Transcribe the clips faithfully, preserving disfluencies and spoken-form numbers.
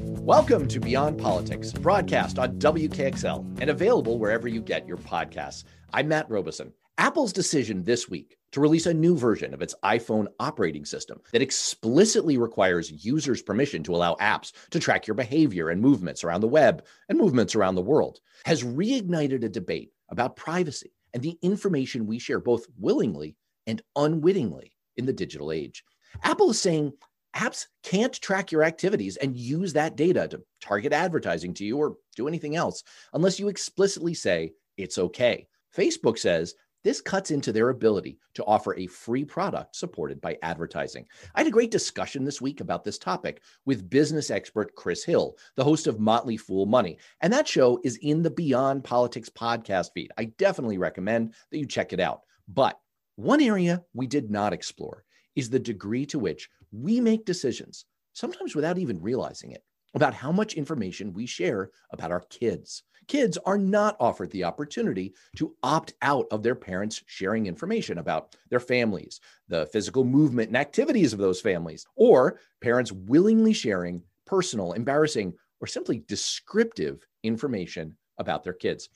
Welcome to Beyond Politics, broadcast on W K X L and available wherever you get your podcasts. I'm Matt Robeson. Apple's decision this week to release a new version of its iPhone operating system that explicitly requires users' permission to allow apps to track your behavior and movements around the web and movements around the world has reignited a debate about privacy and the information we share both willingly and unwittingly in the digital age. Apple is saying apps can't track your activities and use that data to target advertising to you or do anything else unless you explicitly say it's okay. Facebook says this cuts into their ability to offer a free product supported by advertising. I had a great discussion this week about this topic with business expert Chris Hill, the host of Motley Fool Money. And that show is in the Beyond Politics podcast feed. I definitely recommend that you check it out. But one area we did not explore is the degree to which we make decisions, sometimes without even realizing it, about how much information we share about our kids. Kids are not offered the opportunity to opt out of their parents sharing information about their families, the physical movement and activities of those families, or parents willingly sharing personal, embarrassing, or simply descriptive information about their kids.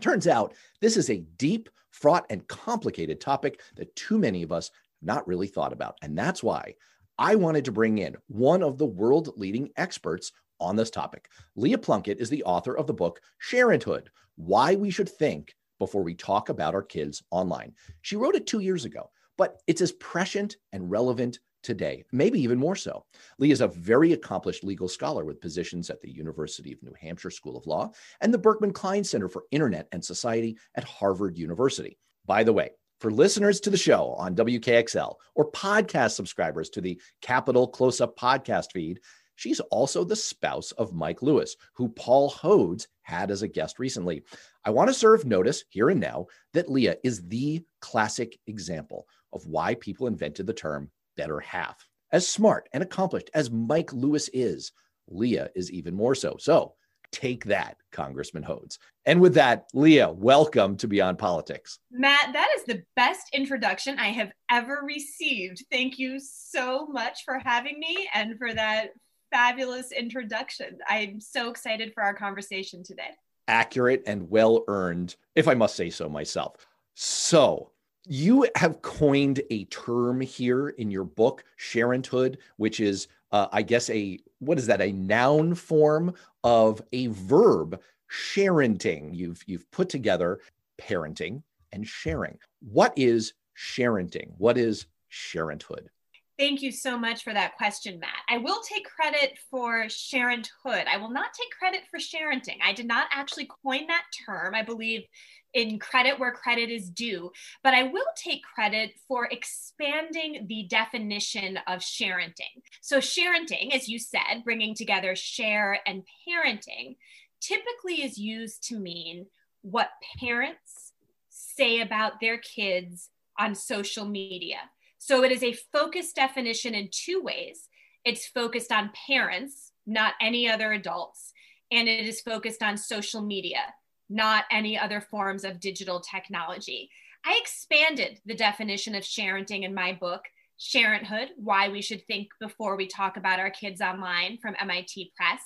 Turns out this is a deep, fraught, and complicated topic that too many of us not really thought about. And that's why I wanted to bring in one of the world-leading experts on this topic. Leah Plunkett is the author of the book, Sharenthood, Why We Should Think Before We Talk About Our Kids Online. She wrote it two years ago, but it's as prescient and relevant today, maybe even more so. Leah is a very accomplished legal scholar with positions at the University of New Hampshire School of Law and the Berkman Klein Center for Internet and Society at Harvard University. By the way, for listeners to the show on W K X L or podcast subscribers to the Capital Close-Up podcast feed, she's also the spouse of Mike Lewis, who Paul Hodes had as a guest recently. I want to serve notice here and now that Leah is the classic example of why people invented the term better half. As smart and accomplished as Mike Lewis is, Leah is even more so. So take that, Congressman Hodes. And with that, Leah, welcome to Beyond Politics. Matt, that is the best introduction I have ever received. Thank you so much for having me and for that fabulous introduction. I'm so excited for our conversation today. Accurate and well-earned, if I must say so myself. So you have coined a term here in your book, Sharenthood, which is Uh, I guess a, what is that, a noun form of a verb, sharenting. You've, you've put together parenting and sharing. What is sharenting? What is Sharenthood? Thank you so much for that question, Matt. I will take credit for Sharenthood. I will not take credit for sharenting. I did not actually coin that term. I believe in credit where credit is due, but I will take credit for expanding the definition of sharenting. So sharenting, as you said, bringing together share and parenting, typically is used to mean what parents say about their kids on social media. So it is a focused definition in two ways. It's focused on parents, not any other adults, and it is focused on social media, not any other forms of digital technology. I expanded the definition of sharenting in my book, Sharenthood, Why We Should Think Before We Talk About Our Kids Online, from M I T Press.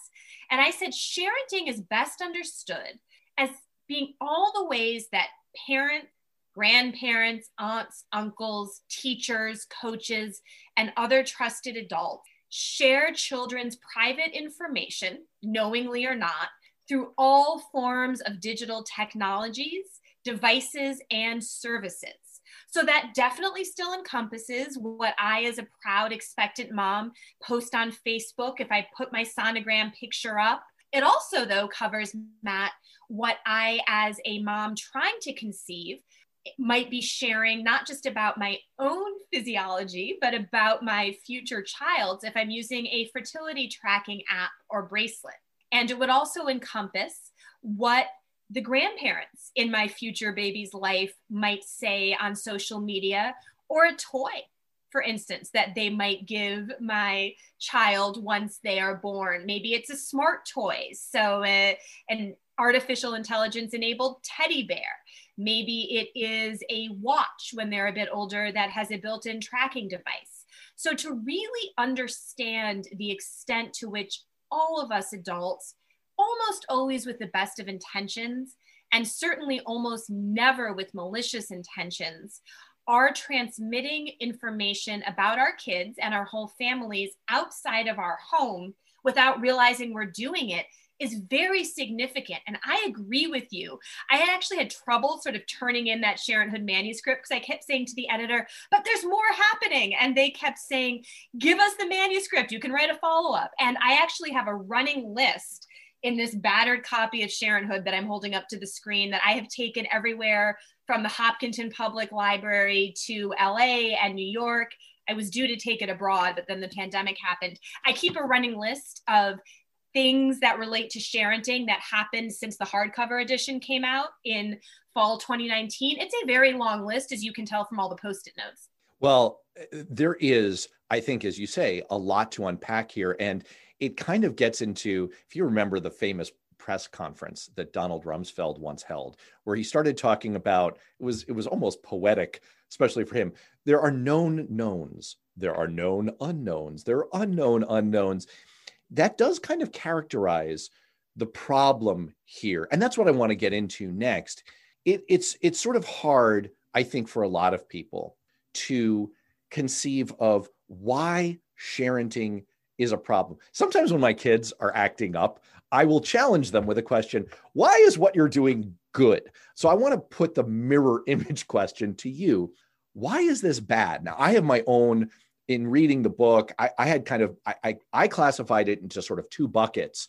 And I said sharenting is best understood as being all the ways that parents, grandparents, aunts, uncles, teachers, coaches, and other trusted adults share children's private information, knowingly or not, through all forms of digital technologies, devices, and services. So that definitely still encompasses what I, as a proud, expectant mom, post on Facebook if I put my sonogram picture up. It also, though, covers, Matt, what I, as a mom trying to conceive, might be sharing not just about my own physiology, but about my future child's if I'm using a fertility tracking app or bracelet. And it would also encompass what the grandparents in my future baby's life might say on social media, or a toy, for instance, that they might give my child once they are born. Maybe it's a smart toy, so a, an artificial intelligence enabled teddy bear. Maybe it is a watch when they're a bit older that has a built-in tracking device. So to really understand the extent to which all of us adults, almost always with the best of intentions, and certainly almost never with malicious intentions, are transmitting information about our kids and our whole families outside of our home without realizing we're doing it, is very significant. And I agree with you. I had actually had trouble sort of turning in that Sharenthood manuscript because I kept saying to the editor, but there's more happening. And they kept saying, give us the manuscript, you can write a follow-up. And I actually have a running list in this battered copy of Sharenthood that I'm holding up to the screen that I have taken everywhere from the Hopkinton Public Library to L A and New York. I was due to take it abroad, but then the pandemic happened. I keep a running list of things that relate to sharenting that happened since the hardcover edition came out in fall twenty nineteen. It's a very long list, as you can tell from all the Post-it notes. Well, there is, I think, as you say, a lot to unpack here. And it kind of gets into, if you remember the famous press conference that Donald Rumsfeld once held, where he started talking about, it was, it was almost poetic, especially for him, there are known knowns, there are known unknowns, there are unknown unknowns. That does kind of characterize the problem here. And that's what I want to get into next. It, it's, it's sort of hard, I think, for a lot of people to conceive of why sharenting is a problem. Sometimes when my kids are acting up, I will challenge them with a question, why is what you're doing good? So I want to put the mirror image question to you. Why is this bad? Now, I have my own. In reading the book, I, I had kind of, I, I, I classified it into sort of two buckets.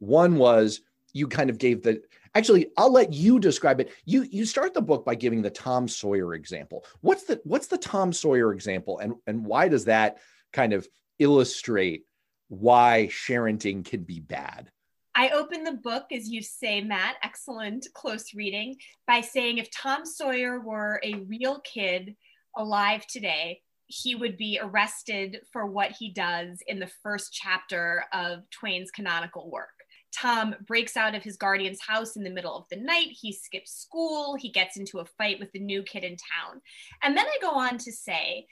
One was you kind of gave the, actually, I'll let you describe it. You you start the book by giving the Tom Sawyer example. What's the, what's the Tom Sawyer example? And, and why does that kind of illustrate why sharenting can be bad? I open the book, as you say, Matt, excellent close reading, by saying if Tom Sawyer were a real kid alive today, he would be arrested for what he does in the first chapter of Twain's canonical work. Tom breaks out of his guardian's house in the middle of the night. He skips school. He gets into a fight with the new kid in town. And then I go on to say,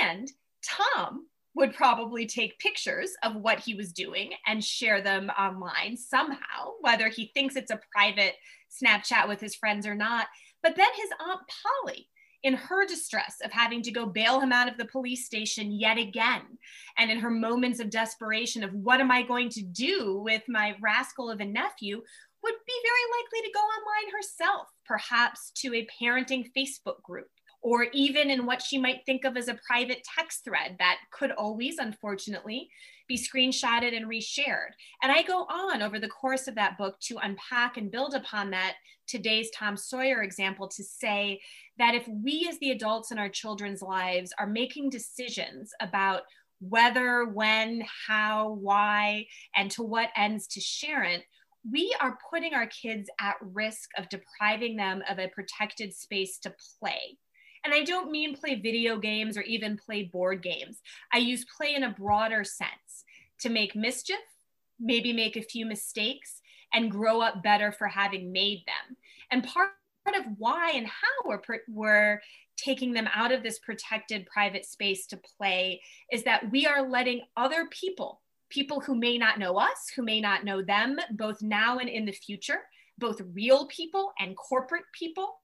and Tom would probably take pictures of what he was doing and share them online somehow, whether he thinks it's a private Snapchat with his friends or not. But then his Aunt Polly, in her distress of having to go bail him out of the police station yet again, and in her moments of desperation of what am I going to do with my rascal of a nephew, would be very likely to go online herself, perhaps to a parenting Facebook group, or even in what she might think of as a private text thread that could always, unfortunately, be screenshotted and reshared. And I go on over the course of that book to unpack and build upon that today's Tom Sawyer example to say that if we as the adults in our children's lives are making decisions about whether, when, how, why, and to what ends to sharent, we are putting our kids at risk of depriving them of a protected space to play. And I don't mean play video games or even play board games. I use play in a broader sense to make mischief, maybe make a few mistakes, and grow up better for having made them. And part of why and how we're, we're taking them out of this protected private space to play is that we are letting other people, people who may not know us, who may not know them, both now and in the future, both real people and corporate people.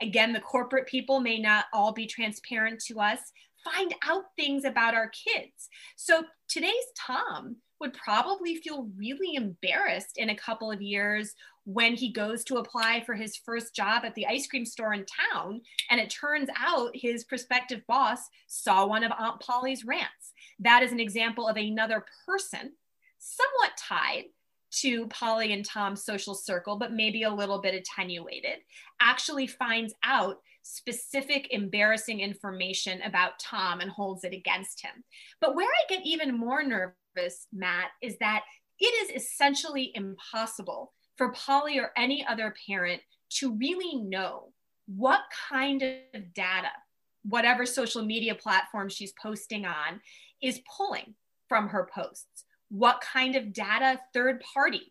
Again, the corporate people may not all be transparent to us, find out things about our kids. So today's Tom would probably feel really embarrassed in a couple of years when he goes to apply for his first job at the ice cream store in town. And it turns out his prospective boss saw one of Aunt Polly's rants. That is an example of another person somewhat tied to Polly and Tom's social circle, but maybe a little bit attenuated, actually finds out specific embarrassing information about Tom and holds it against him. But where I get even more nervous, Matt, is that it is essentially impossible for Polly or any other parent to really know what kind of data, whatever social media platform she's posting on, is pulling from her posts. What kind of data third parties,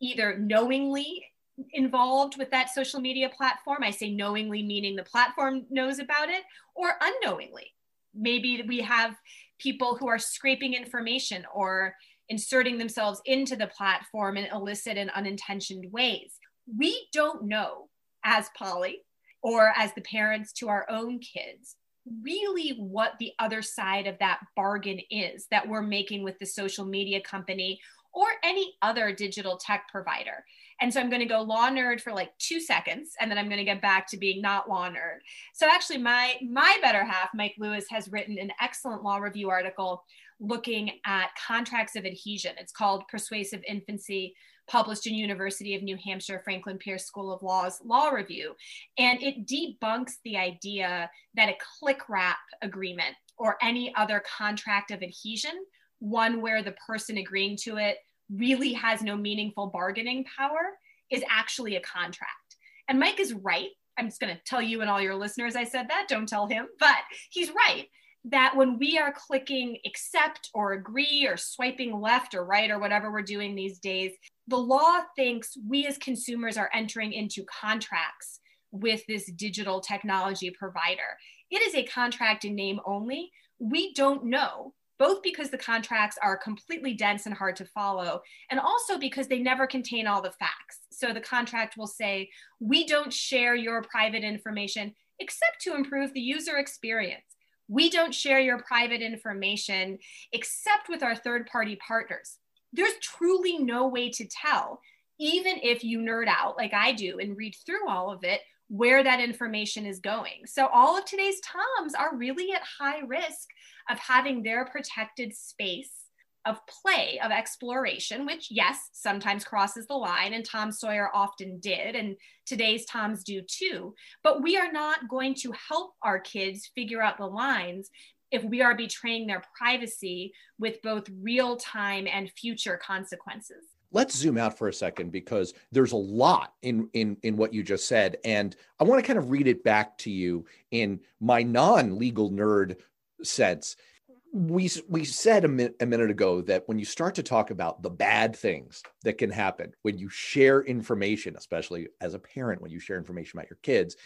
either knowingly involved with that social media platform, I say knowingly meaning the platform knows about it, or unknowingly. Maybe we have people who are scraping information or inserting themselves into the platform in illicit and unintentioned ways. We don't know, as Polly or as the parents to our own kids, really what the other side of that bargain is that we're making with the social media company or any other digital tech provider. And so I'm gonna go law nerd for like two seconds, and then I'm gonna get back to being not law nerd. So actually my, my better half, Mike Lewis, has written an excellent law review article looking at contracts of adhesion. It's called Persuasive Infancy, published in University of New Hampshire, Franklin Pierce School of Law's Law Review. And it debunks the idea that a click wrap agreement or any other contract of adhesion, one where the person agreeing to it really has no meaningful bargaining power, is actually a contract. And Mike is right. I'm just gonna tell you and all your listeners I said that, don't tell him, but he's right, that when we are clicking accept or agree or swiping left or right or whatever we're doing these days, the law thinks we as consumers are entering into contracts with this digital technology provider. It is a contract in name only. We don't know, both because the contracts are completely dense and hard to follow, and also because they never contain all the facts. So the contract will say, we don't share your private information except to improve the user experience. We don't share your private information except with our third-party partners. There's truly no way to tell, even if you nerd out like I do and read through all of it, where that information is going. So all of today's Toms are really at high risk of having their protected space of play, of exploration, which yes, sometimes crosses the line, and Tom Sawyer often did, and today's Toms do too. But we are not going to help our kids figure out the lines if we are betraying their privacy with both real-time and future consequences. Let's zoom out for a second, because there's a lot in, in, in what you just said. And I want to kind of read it back to you in my non-legal nerd sense. We we said a, mi- a minute ago that when you start to talk about the bad things that can happen when you share information, especially as a parent, when you share information about your kids,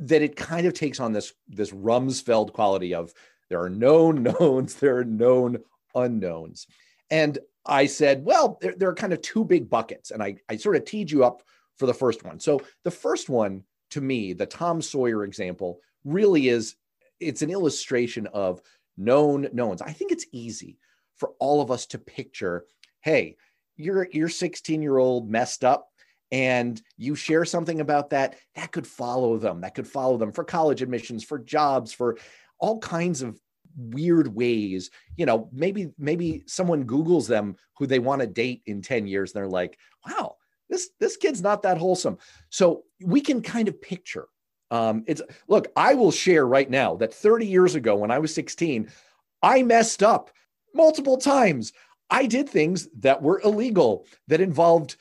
that it kind of takes on this, this Rumsfeld quality of there are known knowns, there are known unknowns. And I said, well, there, there are kind of two big buckets. And I, I sort of teed you up for the first one. So the first one, to me, the Tom Sawyer example, really is, it's an illustration of known knowns. I think it's easy for all of us to picture, hey, you're you're sixteen-year-old messed up and you share something about that, that could follow them, that could follow them for college admissions, for jobs, for all kinds of weird ways. You know, maybe, maybe someone Googles them who they want to date in ten years. And they're like, wow, this, this kid's not that wholesome. So we can kind of picture. Um, it's look, I will share right now that thirty years ago, when I was sixteen, I messed up multiple times. I did things that were illegal, that involved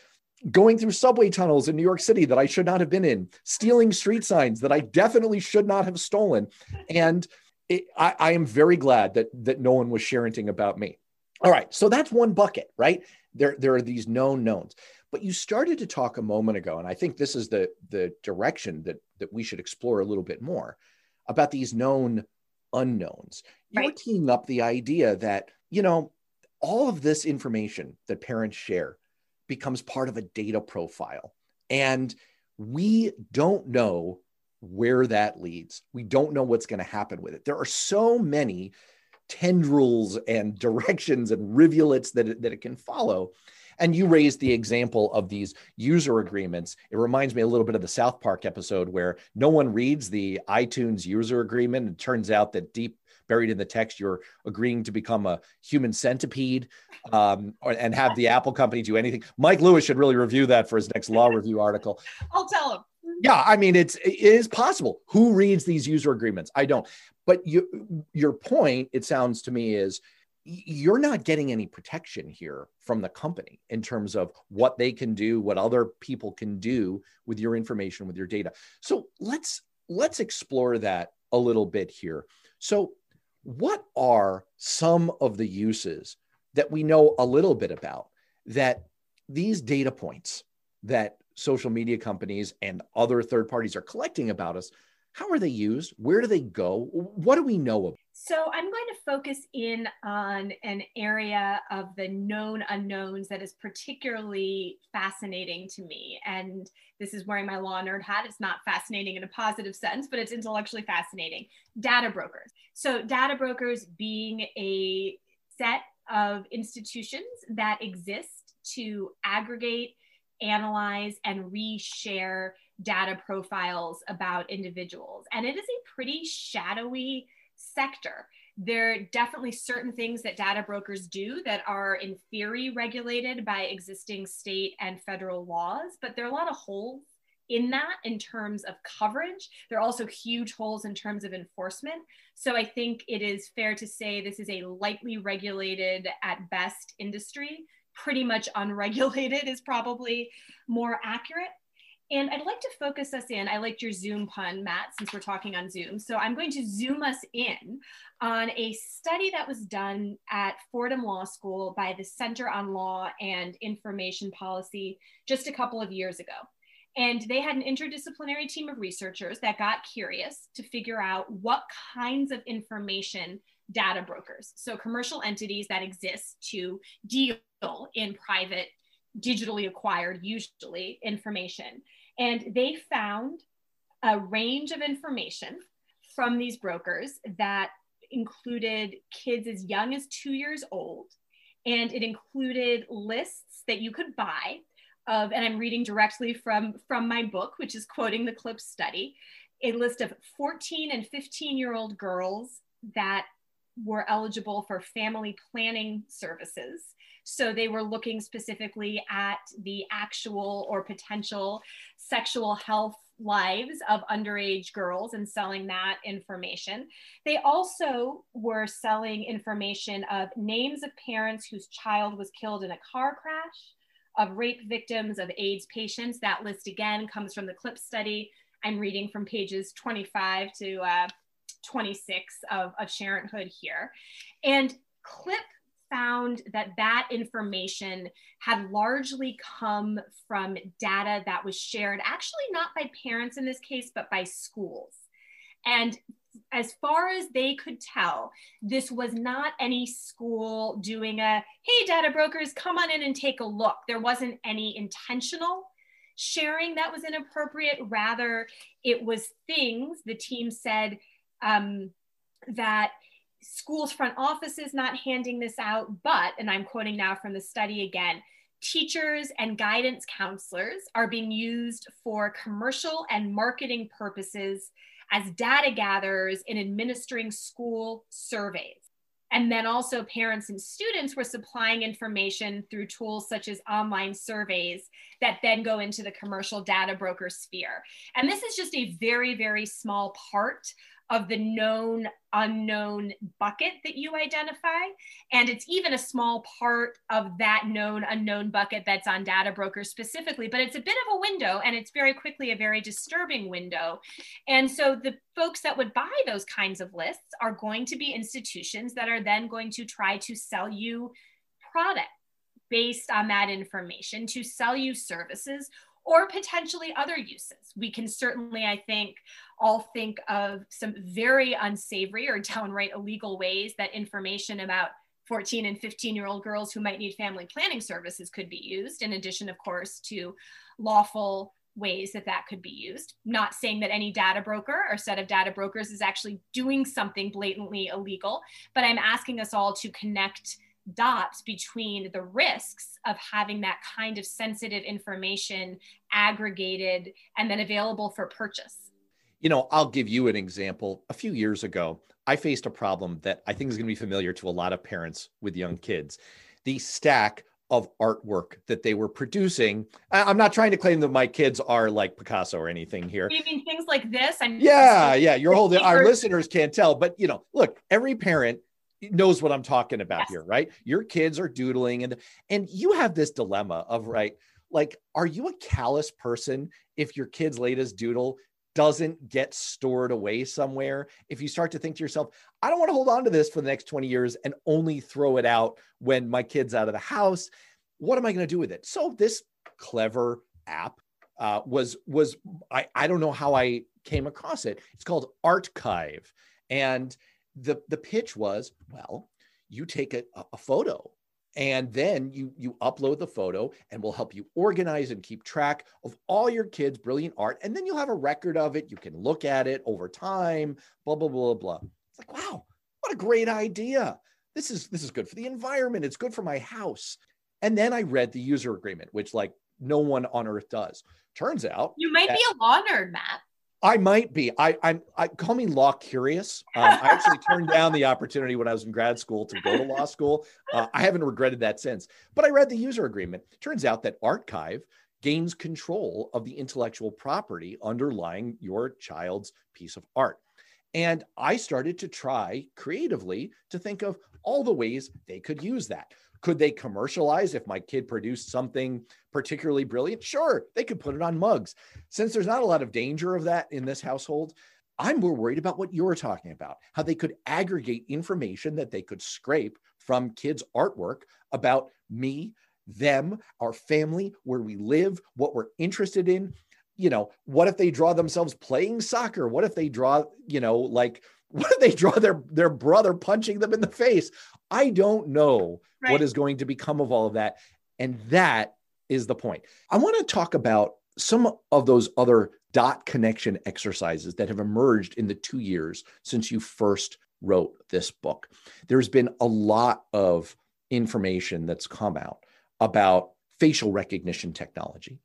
going through subway tunnels in New York City that I should not have been in, stealing street signs that I definitely should not have stolen. And it, I, I am very glad that that no one was sharing about me. All right. So that's one bucket, right? There, there are these known knowns. But you started to talk a moment ago, and I think this is the, the direction that, that we should explore a little bit more, about these known unknowns. Right. You're teeing up the idea that, you know, all of this information that parents share becomes part of a data profile. And we don't know where that leads. We don't know what's going to happen with it. There are so many tendrils and directions and rivulets that it, that it can follow. And you raised the example of these user agreements. It reminds me a little bit of the South Park episode where no one reads the iTunes user agreement. It turns out that deep buried in the text, you're agreeing to become a human centipede um, or, and have the Apple company do anything. Mike Lewis should really review that for his next law review article. I'll tell him. Yeah, I mean, it's, it is possible. Who reads these user agreements? I don't. But you, your point, it sounds to me, is you're not getting any protection here from the company in terms of what they can do, what other people can do with your information, with your data. So let's let's explore that a little bit here. So what are some of the uses that we know a little bit about, that these data points that social media companies and other third parties are collecting about us? How are they used? Where do they go? What do we know about? So I'm going to focus in on an area of the known unknowns that is particularly fascinating to me. And this is wearing my law nerd hat. It's not fascinating in a positive sense, but it's intellectually fascinating. Data brokers. So data brokers being a set of institutions that exist to aggregate, analyze, and reshare data profiles about individuals. And it is a pretty shadowy sector. There are definitely certain things that data brokers do that are in theory regulated by existing state and federal laws, but there are a lot of holes in that in terms of coverage. There are also huge holes in terms of enforcement. So I think it is fair to say this is a lightly regulated at best industry. Pretty much unregulated is probably more accurate. And I'd like to focus us in, I liked your Zoom pun, Matt, since we're talking on Zoom. So I'm going to zoom us in on a study that was done at Fordham Law School by the Center on Law and Information Policy just a couple of years ago. And they had an interdisciplinary team of researchers that got curious to figure out what kinds of information data brokers, so commercial entities that exist to deal in private, digitally acquired, usually, information. And they found a range of information from these brokers that included kids as young as two years old. And it included lists that you could buy of, and I'm reading directly from, from my book, which is quoting the CLIPS study, a list of fourteen and fifteen year old girls that were eligible for family planning services. So they were looking specifically at the actual or potential sexual health lives of underage girls and selling that information. They also were selling information of names of parents whose child was killed in a car crash, of rape victims, of AIDS patients. That list again comes from the CLIPS study. I'm reading from pages twenty-five to twenty-six of, of Sharenthood here. And CLIP found that that information had largely come from data that was shared, actually not by parents in this case, but by schools. And as far as they could tell, this was not any school doing a, hey, data brokers, come on in and take a look. There wasn't any intentional sharing that was inappropriate. Rather, it was things, the team said, um, that schools' front offices not handing this out, but, and I'm quoting now from the study again, teachers and guidance counselors are being used for commercial and marketing purposes as data gatherers in administering school surveys. And then also parents and students were supplying information through tools such as online surveys that then go into the commercial data broker sphere. And this is just a very, very small part of the known unknown bucket that you identify. And it's even a small part of that known unknown bucket that's on data brokers specifically, but it's a bit of a window, and it's very quickly a very disturbing window. And so the folks that would buy those kinds of lists are going to be institutions that are then going to try to sell you product based on that information, to sell you services, or potentially other uses. We can certainly, I think, all think of some very unsavory or downright illegal ways that information about fourteen and fifteen year old girls who might need family planning services could be used, in addition, of course, to lawful ways that that could be used. Not saying that any data broker or set of data brokers is actually doing something blatantly illegal, but I'm asking us all to connect dots between the risks of having that kind of sensitive information aggregated and then available for purchase. You know, I'll give you an example. A few years ago, I faced a problem that I think is going to be familiar to a lot of parents with young kids. The stack of artwork that they were producing. I'm not trying to claim that my kids are like Picasso or anything here. You mean things like this? I'm yeah, yeah. You're holding, our listeners can't tell, but you know, look, every parent knows what I'm talking about yes. here, right? Your kids are doodling and, and you have this dilemma of, right, like, are you a callous person if your kid's latest doodle doesn't get stored away somewhere? If you start to think to yourself, I don't want to hold on to this for the next twenty years and only throw it out when my kid's out of the house, what am I going to do with it? So this clever app uh, was, was I, I don't know how I came across it. It's called Artkive. And the, the pitch was, well, you take a, a photo and then you, you upload the photo and we'll help you organize and keep track of all your kids' brilliant art. And then you'll have a record of it. You can look at it over time, blah, blah, blah, blah. It's like, wow, what a great idea. This is, this is good for the environment. It's good for my house. And then I read the user agreement, which like no one on earth does. Turns out— You might that- be a law nerd, Matt. I might be. I, I'm. I call me law curious. Um, I actually turned down the opportunity when I was in grad school to go to law school. Uh, I haven't regretted that since. But I read the user agreement. Turns out that Artkive gains control of the intellectual property underlying your child's piece of art. And I started to try creatively to think of all the ways they could use that. Could they commercialize if my kid produced something particularly brilliant? Sure, they could put it on mugs. Since there's not a lot of danger of that in this household, I'm more worried about what you're talking about, how they could aggregate information that they could scrape from kids' artwork about me, them, our family, where we live, what we're interested in. You know, what if they draw themselves playing soccer? What if they draw, you know, like, what if they draw their, their brother punching them in the face? I don't know right. what is going to become of all of that. And that is the point. I want to talk about some of those other dot connection exercises that have emerged in the two years since you first wrote this book. There's been a lot of information that's come out about facial recognition technology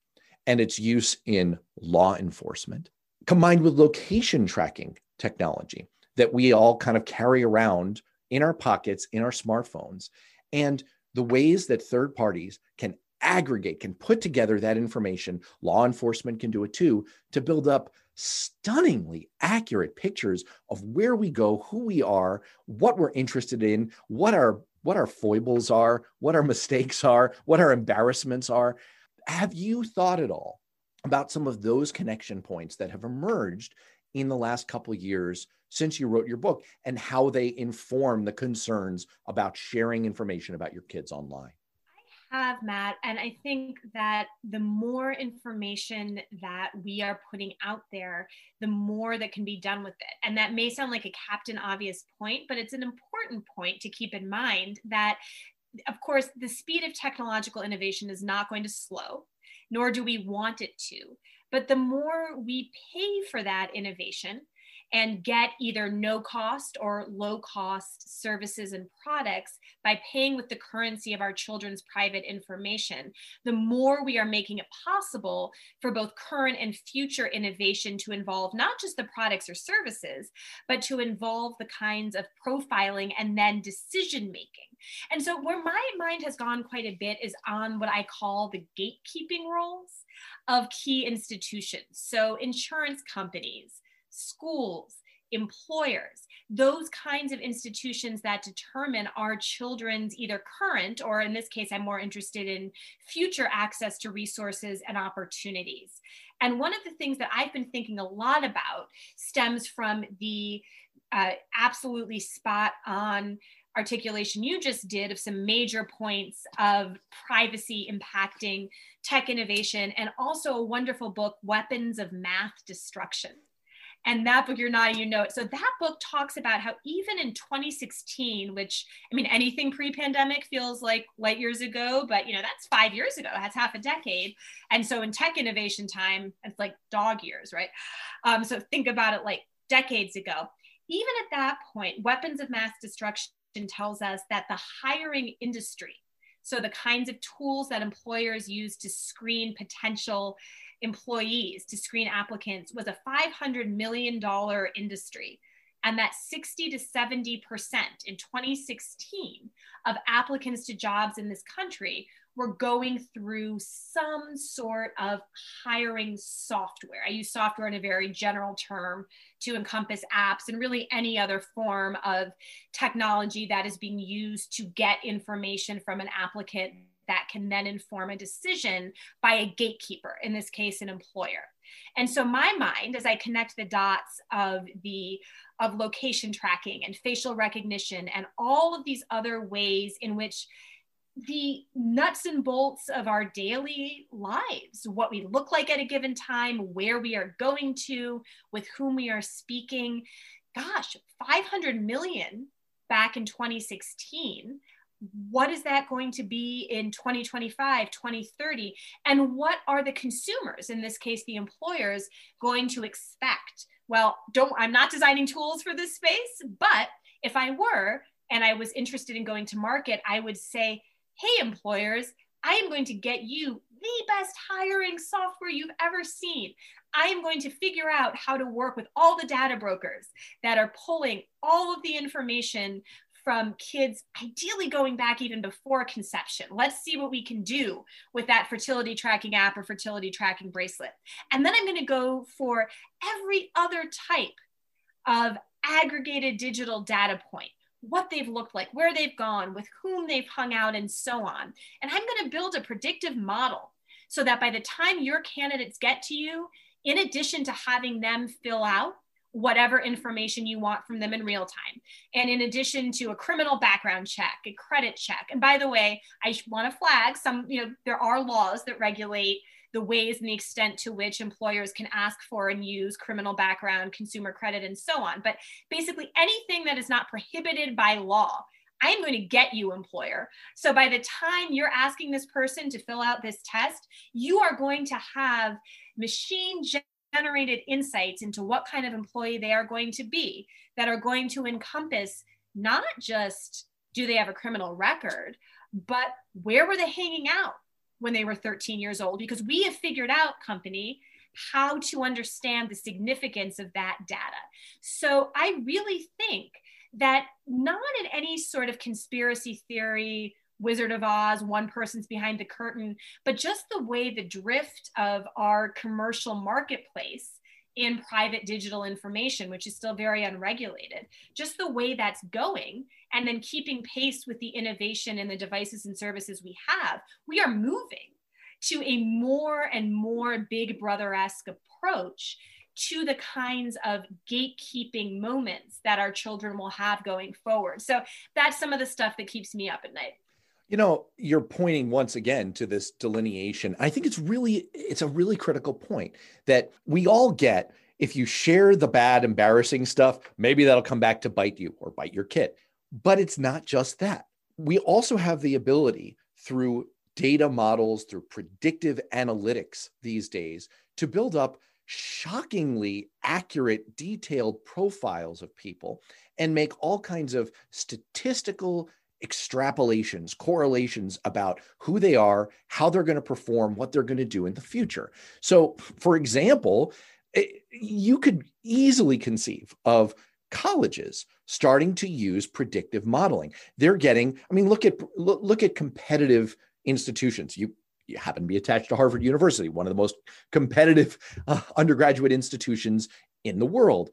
and its use in law enforcement, combined with location tracking technology that we all kind of carry around in our pockets, in our smartphones, and the ways that third parties can aggregate, can put together that information, law enforcement can do it too, to build up stunningly accurate pictures of where we go, who we are, what we're interested in, what our, what our foibles are, what our mistakes are, what our embarrassments are. Have you thought at all about some of those connection points that have emerged in the last couple of years since you wrote your book and how they inform the concerns about sharing information about your kids online? I have, Matt. And I think that the more information that we are putting out there, the more that can be done with it. And that may sound like a Captain Obvious point, but it's an important point to keep in mind that, of course, the speed of technological innovation is not going to slow, nor do we want it to. But the more we pay for that innovation and get either no cost or low cost services and products by paying with the currency of our children's private information, the more we are making it possible for both current and future innovation to involve not just the products or services, but to involve the kinds of profiling and then decision-making. And so where my mind has gone quite a bit is on what I call the gatekeeping roles of key institutions. So insurance companies, schools, employers, those kinds of institutions that determine our children's either current, or in this case, I'm more interested in future access to resources and opportunities. And one of the things that I've been thinking a lot about stems from the uh, absolutely spot on articulation you just did of some major points of privacy impacting tech innovation, and also a wonderful book, Weapons of Math Destruction. And that book, you're not, you know it. So that book talks about how even in twenty sixteen, which, I mean, anything pre-pandemic feels like light years ago, but you know, that's five years ago, that's half a decade. And so in tech innovation time, it's like dog years, right? Um, so think about it like decades ago. Even at that point, Weapons of Mass Destruction tells us that the hiring industry, So the kinds of tools that employers use to screen potential employees, to screen applicants, was a five hundred million dollars industry. And that sixty to seventy percent in twenty sixteen of applicants to jobs in this country were going through some sort of hiring software. I use software in a very general term to encompass apps and really any other form of technology that is being used to get information from an applicant that can then inform a decision by a gatekeeper, in this case, an employer. And so my mind, as I connect the dots of the of location tracking and facial recognition and all of these other ways in which the nuts and bolts of our daily lives, what we look like at a given time, where we are going to, with whom we are speaking, gosh, five hundred million back in twenty sixteen. What is that going to be in twenty twenty-five, twenty thirty? And what are the consumers, in this case, the employers, going to expect? Well, don't, I'm not designing tools for this space, but if I were, and I was interested in going to market, I would say, hey, employers, I am going to get you the best hiring software you've ever seen. I am going to figure out how to work with all the data brokers that are pulling all of the information from kids, ideally going back even before conception. Let's see what we can do with that fertility tracking app or fertility tracking bracelet. And then I'm going to go for every other type of aggregated digital data point, what they've looked like, where they've gone, with whom they've hung out, and so on. And I'm going to build a predictive model so that by the time your candidates get to you, in addition to having them fill out whatever information you want from them in real time. And in addition to a criminal background check, a credit check. And by the way, I want to flag some, you know, there are laws that regulate the ways and the extent to which employers can ask for and use criminal background, consumer credit, and so on. But basically anything that is not prohibited by law, I'm going to get you, employer. So by the time you're asking this person to fill out this test, you are going to have machine generated insights into what kind of employee they are going to be that are going to encompass not just do they have a criminal record, but where were they hanging out when they were thirteen years old? Because we have figured out, company, how to understand the significance of that data. So I really think that not in any sort of conspiracy theory, Wizard of Oz, one person's behind the curtain, but just the way the drift of our commercial marketplace in private digital information, which is still very unregulated, just the way that's going, and then keeping pace with the innovation and the devices and services we have, we are moving to a more and more Big Brother-esque approach to the kinds of gatekeeping moments that our children will have going forward. So that's some of the stuff that keeps me up at night. You know, you're pointing once again to this delineation. I think it's really, it's a really critical point that we all get. If you share the bad, embarrassing stuff, maybe that'll come back to bite you or bite your kid. But it's not just that. We also have the ability through data models, through predictive analytics these days, to build up shockingly accurate, detailed profiles of people and make all kinds of statistical extrapolations, correlations about who they are, how they're going to perform, what they're going to do in the future. So, for example, you could easily conceive of colleges starting to use predictive modeling. They're getting, I mean, look at look at competitive institutions. You you happen to be attached to Harvard University, one of the most competitive uh, undergraduate institutions in the world.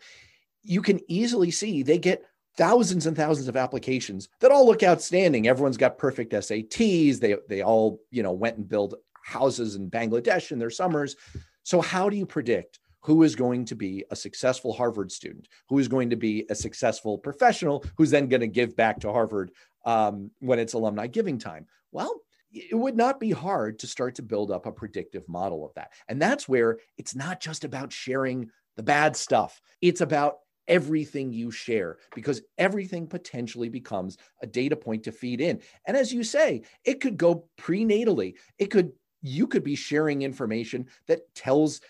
You can easily see they get thousands and thousands of applications that all look outstanding. Everyone's got perfect S A Ts. They, they all, you know, went and built houses in Bangladesh in their summers. So how do you predict who is going to be a successful Harvard student, who is going to be a successful professional, who's then going to give back to Harvard um, when it's alumni giving time? Well, it would not be hard to start to build up a predictive model of that. And that's where it's not just about sharing the bad stuff. It's about everything you share, because everything potentially becomes a data point to feed in. And as you say, it could go prenatally. It could, you could be sharing information that tells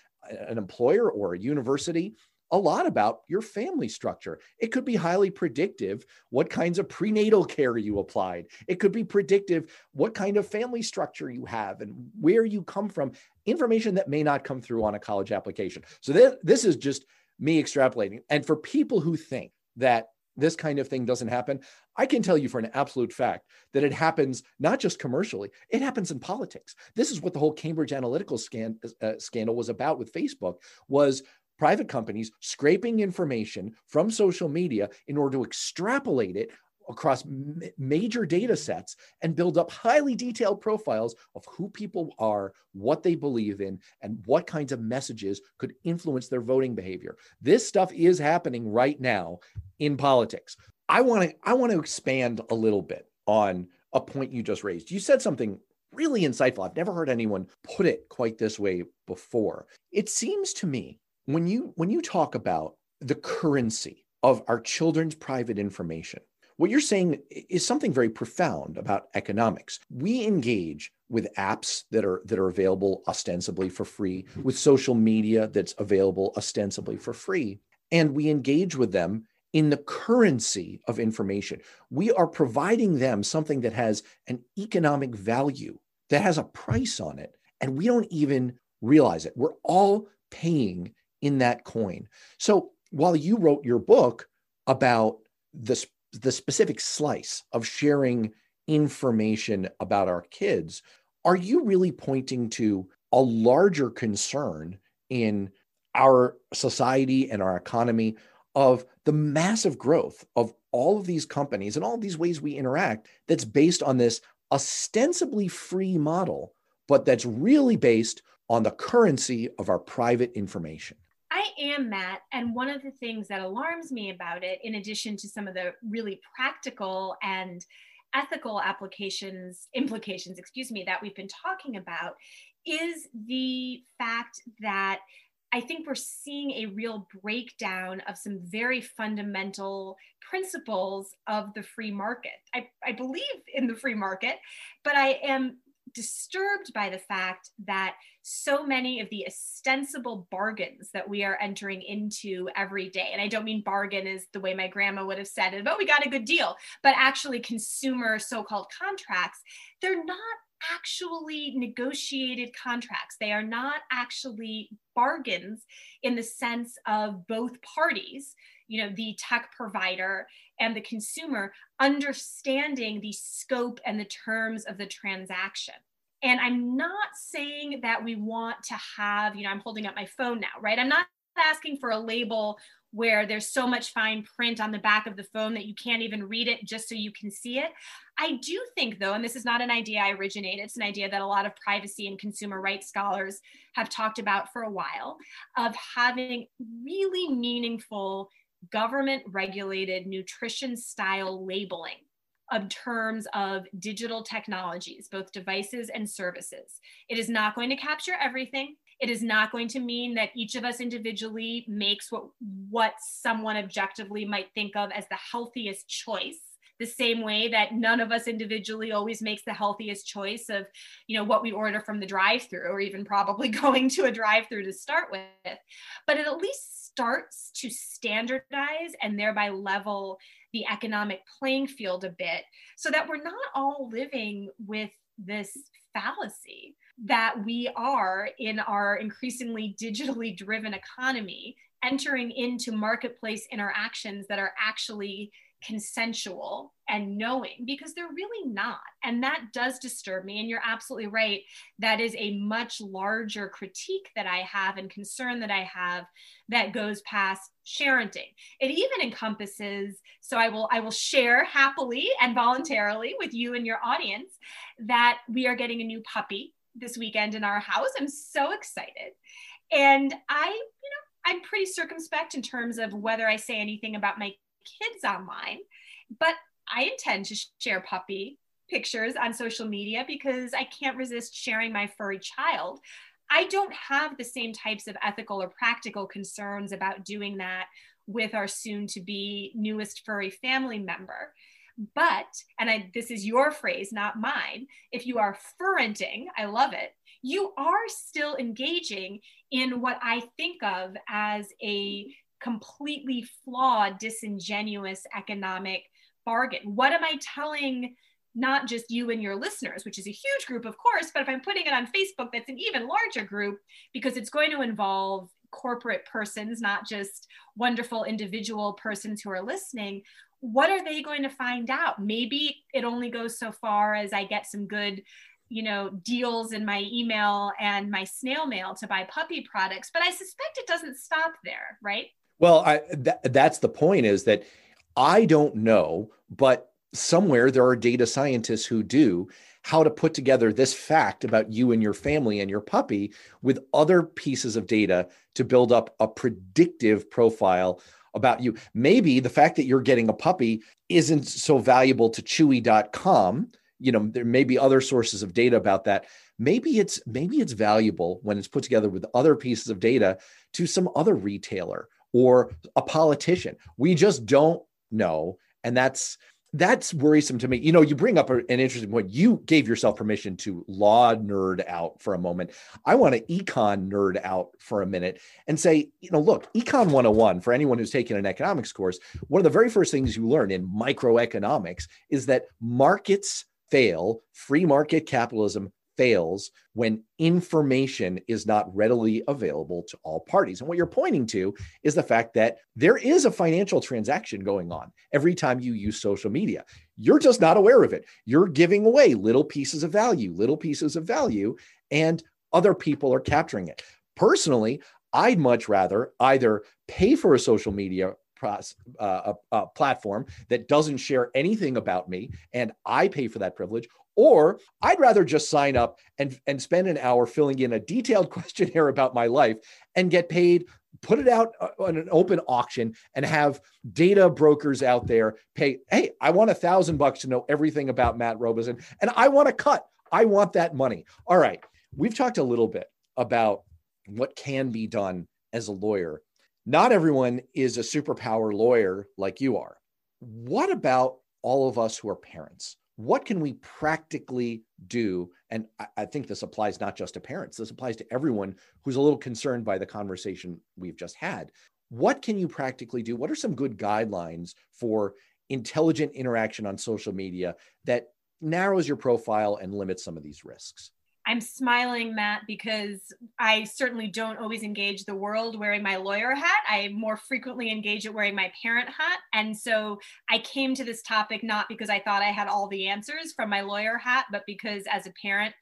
an employer or a university a lot about your family structure. It could be highly predictive what kinds of prenatal care you applied. It could be predictive what kind of family structure you have and where you come from, information that may not come through on a college application. So this, this is just me extrapolating. And for people who think that this kind of thing doesn't happen, I can tell you for an absolute fact that it happens not just commercially, it happens in politics. This is what the whole Cambridge Analytica scan, uh, scandal was about with Facebook, was private companies scraping information from social media in order to extrapolate it across m- major data sets and build up highly detailed profiles of who people are, what they believe in, and what kinds of messages could influence their voting behavior. This stuff is happening right now in politics. I want to I want to expand a little bit on a point you just raised. You said something really insightful. I've never heard anyone put it quite this way before. It seems to me When you when you talk about the currency of our children's private information, what you're saying is something very profound about economics. We engage with apps that are that are available ostensibly for free, with social media that's available ostensibly for free, and we engage with them in the currency of information. We are providing them something that has an economic value, that has a price on it, and we don't even realize it. We're all paying in that coin. So while you wrote your book about the, the specific slice of sharing information about our kids, are you really pointing to a larger concern in our society and our economy of the massive growth of all of these companies and all these ways we interact that's based on this ostensibly free model, but that's really based on the currency of our private information? I am, Matt. And one of the things that alarms me about it, in addition to some of the really practical and ethical applications, implications, excuse me, that we've been talking about, is the fact that I think we're seeing a real breakdown of some very fundamental principles of the free market. I, I believe in the free market, but I am disturbed by the fact that so many of the ostensible bargains that we are entering into every day, and I don't mean bargain is the way my grandma would have said it, but we got a good deal, but actually consumer so-called contracts, they're not actually negotiated contracts. They are not actually bargains in the sense of both parties, you know, the tech provider and the consumer, understanding the scope and the terms of the transaction. And I'm not saying that we want to have, you know, I'm holding up my phone now, right? I'm not asking for a label where there's so much fine print on the back of the phone that you can't even read it just so you can see it. I do think though, and this is not an idea I originated, it's an idea that a lot of privacy and consumer rights scholars have talked about for a while, of having really meaningful government regulated nutrition style labeling in terms of digital technologies, both devices and services. It is not going to capture everything. It is not going to mean that each of us individually makes what, what someone objectively might think of as the healthiest choice, the same way that none of us individually always makes the healthiest choice of, you know, what we order from the drive-through, or even probably going to a drive-through to start with. But it at least starts to standardize and thereby level the economic playing field a bit, so that we're not all living with this fallacy that we are, in our increasingly digitally driven economy, entering into marketplace interactions that are actually consensual and knowing, because they're really not. And that does disturb me. And you're absolutely right. That is a much larger critique that I have and concern that I have that goes past sharenting. It even encompasses, so I will, I will share happily and voluntarily with you and your audience that we are getting a new puppy this weekend in our house. I'm so excited. And I, you know, I'm pretty circumspect in terms of whether I say anything about my kids online, but I intend to share puppy pictures on social media because I can't resist sharing my furry child. I don't have the same types of ethical or practical concerns about doing that with our soon-to-be newest furry family member. But, and I, this is your phrase, not mine, if you are furrenting, I love it, you are still engaging in what I think of as a completely flawed, disingenuous economic bargain? What am I telling not just you and your listeners, which is a huge group, of course, but if I'm putting it on Facebook, that's an even larger group, because it's going to involve corporate persons, not just wonderful individual persons who are listening. What are they going to find out? Maybe it only goes so far as I get some good, you know, deals in my email and my snail mail to buy puppy products, but I suspect it doesn't stop there, right? Well, I, th- that's the point, is that I don't know, but somewhere there are data scientists who do, how to put together this fact about you and your family and your puppy with other pieces of data to build up a predictive profile about you. Maybe the fact that you're getting a puppy isn't so valuable to Chewy dot com. You know, there may be other sources of data about that. Maybe it's maybe it's valuable when it's put together with other pieces of data to some other retailer or a politician. We just don't know. And that's That's worrisome to me. You know, you bring up an interesting point. You gave yourself permission to law nerd out for a moment. I want to econ nerd out for a minute and say, you know, look, Econ one oh one, for anyone who's taken an economics course, one of the very first things you learn in microeconomics is that markets fail, free market capitalism fails when information is not readily available to all parties. And what you're pointing to is the fact that there is a financial transaction going on every time you use social media. You're just not aware of it. You're giving away little pieces of value, little pieces of value, and other people are capturing it. Personally, I'd much rather either pay for a social media Uh, a platform that doesn't share anything about me, and I pay for that privilege, or I'd rather just sign up and, and spend an hour filling in a detailed questionnaire about my life and get paid, put it out on an open auction, and have data brokers out there pay, hey, I want a thousand bucks to know everything about Matt Robeson, and I want a cut. I want that money. All right. We've talked a little bit about what can be done as a lawyer. Not everyone is a superpower lawyer like you are. What about all of us who are parents? What can we practically do? And I, I think this applies not just to parents. This applies to everyone who's a little concerned by the conversation we've just had. What can you practically do? What are some good guidelines for intelligent interaction on social media that narrows your profile and limits some of these risks? I'm smiling, Matt, because I certainly don't always engage the world wearing my lawyer hat. I more frequently engage it wearing my parent hat. And so I came to this topic not because I thought I had all the answers from my lawyer hat, but because as a parent,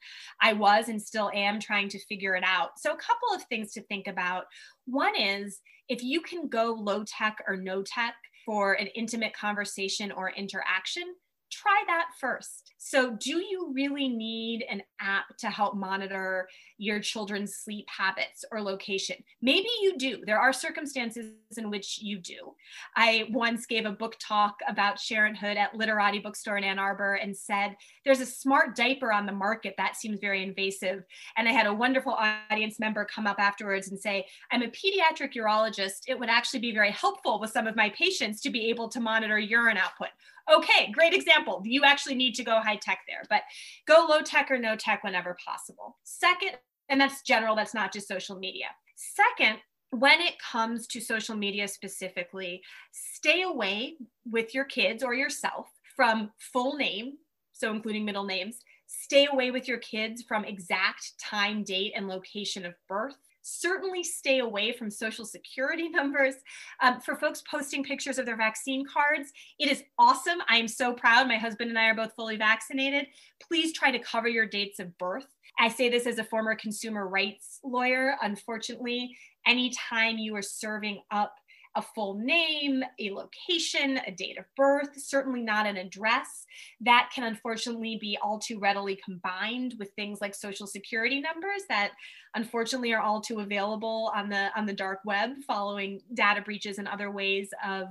I was and still am trying to figure it out. So a couple of things to think about. One is, if you can go low tech or no tech for an intimate conversation or interaction, try that first. So do you really need an app to help monitor your children's sleep habits or location? Maybe you do. There are circumstances in which you do. I once gave a book talk about Sharenthood at Literati Bookstore in Ann Arbor and said, there's a smart diaper on the market that seems very invasive. And I had a wonderful audience member come up afterwards and say, I'm a pediatric urologist. It would actually be very helpful with some of my patients to be able to monitor urine output. Okay, great example. You actually need to go high tech there, but go low tech or no tech whenever possible. Second, and that's general, that's not just social media. Second, when it comes to social media specifically, stay away with your kids or yourself from full name, so including middle names. Stay away with your kids from exact time, date, and location of birth. Certainly stay away from social security numbers. Um, for folks posting pictures of their vaccine cards, it is awesome. I am so proud. My husband and I are both fully vaccinated. Please try to cover your dates of birth. I say this as a former consumer rights lawyer. Unfortunately, anytime you are serving up a full name, a location, a date of birth, certainly not an address, that can unfortunately be all too readily combined with things like social security numbers that unfortunately are all too available on the, on the dark web following data breaches and other ways of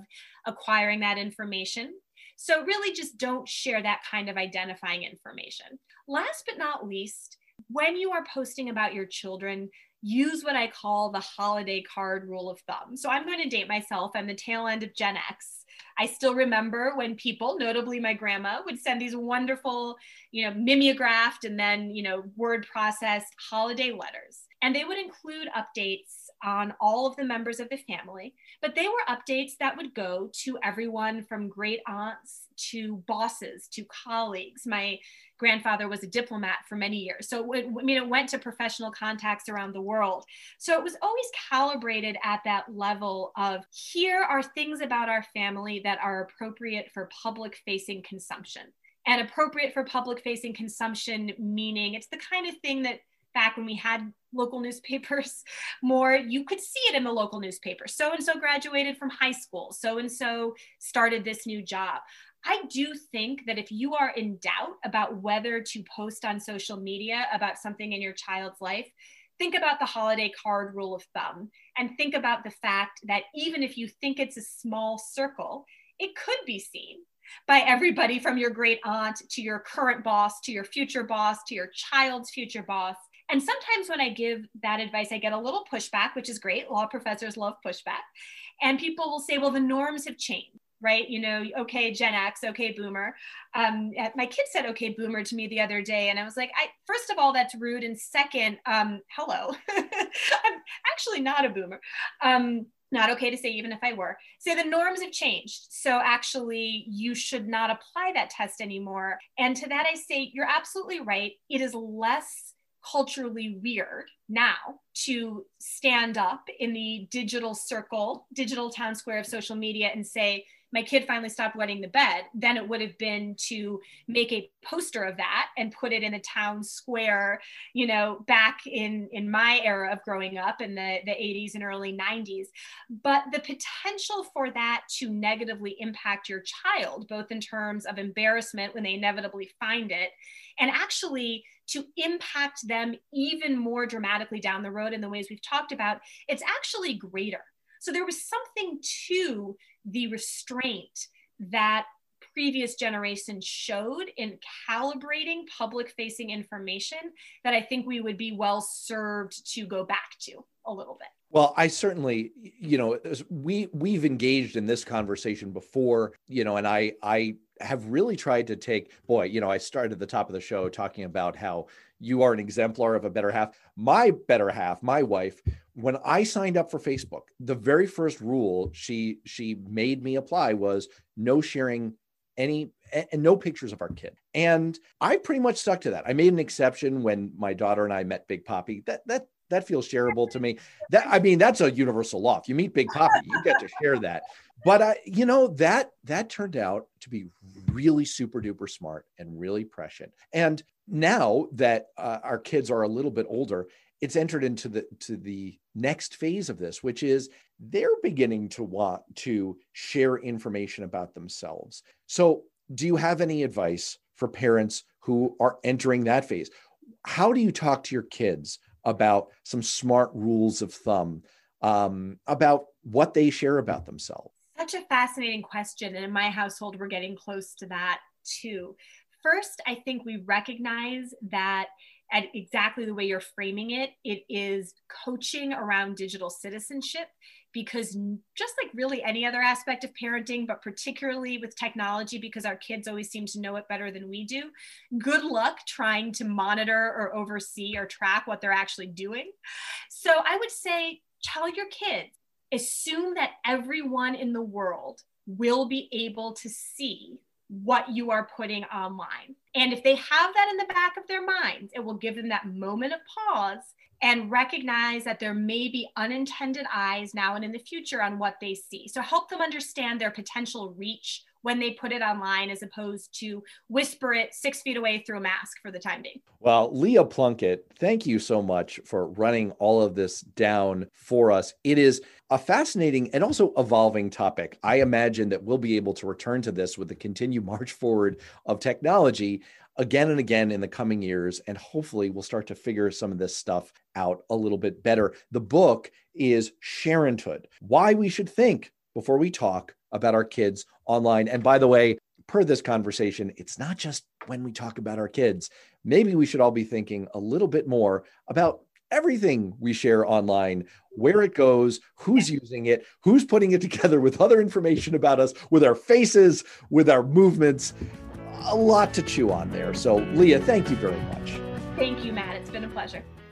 acquiring that information. So really just don't share that kind of identifying information. Last but not least, when you are posting about your children, use what I call the holiday card rule of thumb. So I'm going to date myself. I'm the tail end of Gen X. I still remember when people, notably my grandma, would send these wonderful, you know, mimeographed and then, you know, word processed holiday letters. And they would include updates on all of the members of the family, but they were updates that would go to everyone from great aunts to bosses to colleagues. My grandfather was a diplomat for many years. So it, I mean, it went to professional contacts around the world. So it was always calibrated at that level of here are things about our family that are appropriate for public-facing consumption. And appropriate for public-facing consumption, meaning it's the kind of thing that back when we had local newspapers more, you could see it in the local newspaper. So-and-so graduated from high school. So-and-so started this new job. I do think that if you are in doubt about whether to post on social media about something in your child's life, think about the holiday card rule of thumb and think about the fact that even if you think it's a small circle, it could be seen by everybody from your great aunt to your current boss, to your future boss, to your child's future boss. And sometimes when I give that advice, I get a little pushback, which is great. Law professors love pushback. And people will say, well, the norms have changed, right? You know, okay, Gen X, okay, Boomer. Um, my kid said, okay, Boomer to me the other day. And I was like, I, first of all, that's rude. And second, um, hello, I'm actually not a Boomer. Um, Not okay to say, even if I were. So the norms have changed. So actually, you should not apply that test anymore. And to that, I say, you're absolutely right. It is less culturally weird now to stand up in the digital circle, digital town square of social media and say, my kid finally stopped wetting the bed, than it would have been to make a poster of that and put it in the town square, you know, back in, in my era of growing up in the, the eighties and early nineties. But the potential for that to negatively impact your child, both in terms of embarrassment when they inevitably find it, and actually to impact them even more dramatically down the road in the ways we've talked about, it's actually greater. So there was something to the restraint that previous generations showed in calibrating public-facing information that I think we would be well served to go back to a little bit. Well, I certainly, you know, we, we've engaged in this conversation before, you know, and I, I have really tried to take, boy, you know, I started at the top of the show talking about how you are an exemplar of a better half. My better half, my wife, when I signed up for Facebook, the very first rule she she made me apply was no sharing any and no pictures of our kid. And I pretty much stuck to that. I made an exception when my daughter and I met Big Papi. That that that feels shareable to me. That I mean, that's a universal law. If you meet Big Papi, you get to share that. But I, you know, that that turned out to be really super duper smart and really prescient. And now that uh, our kids are a little bit older, it's entered into the to the next phase of this, which is they're beginning to want to share information about themselves. So, do you have any advice for parents who are entering that phase? How do you talk to your kids about some smart rules of thumb um, about what they share about themselves? Such a fascinating question. And in my household, we're getting close to that too. First, I think we recognize that at exactly the way you're framing it, it is coaching around digital citizenship, because just like really any other aspect of parenting, but particularly with technology, because our kids always seem to know it better than we do, good luck trying to monitor or oversee or track what they're actually doing. So I would say, tell your kids, assume that everyone in the world will be able to see what you are putting online. And if they have that in the back of their minds, it will give them that moment of pause and recognize that there may be unintended eyes now and in the future on what they see. So help them understand their potential reach when they put it online, as opposed to whisper it six feet away through a mask for the time being. Well, Leah Plunkett, thank you so much for running all of this down for us. It is a fascinating and also evolving topic. I imagine that we'll be able to return to this with the continued march forward of technology again and again in the coming years, and hopefully we'll start to figure some of this stuff out a little bit better. The book is Sharenthood, Why We Should Think Before We Talk About Our Kids Online. And by the way, per this conversation, it's not just when we talk about our kids. Maybe we should all be thinking a little bit more about everything we share online, where it goes, who's using it, who's putting it together with other information about us, with our faces, with our movements. A lot to chew on there. So, Leah, thank you very much. Thank you, Matt. It's been a pleasure.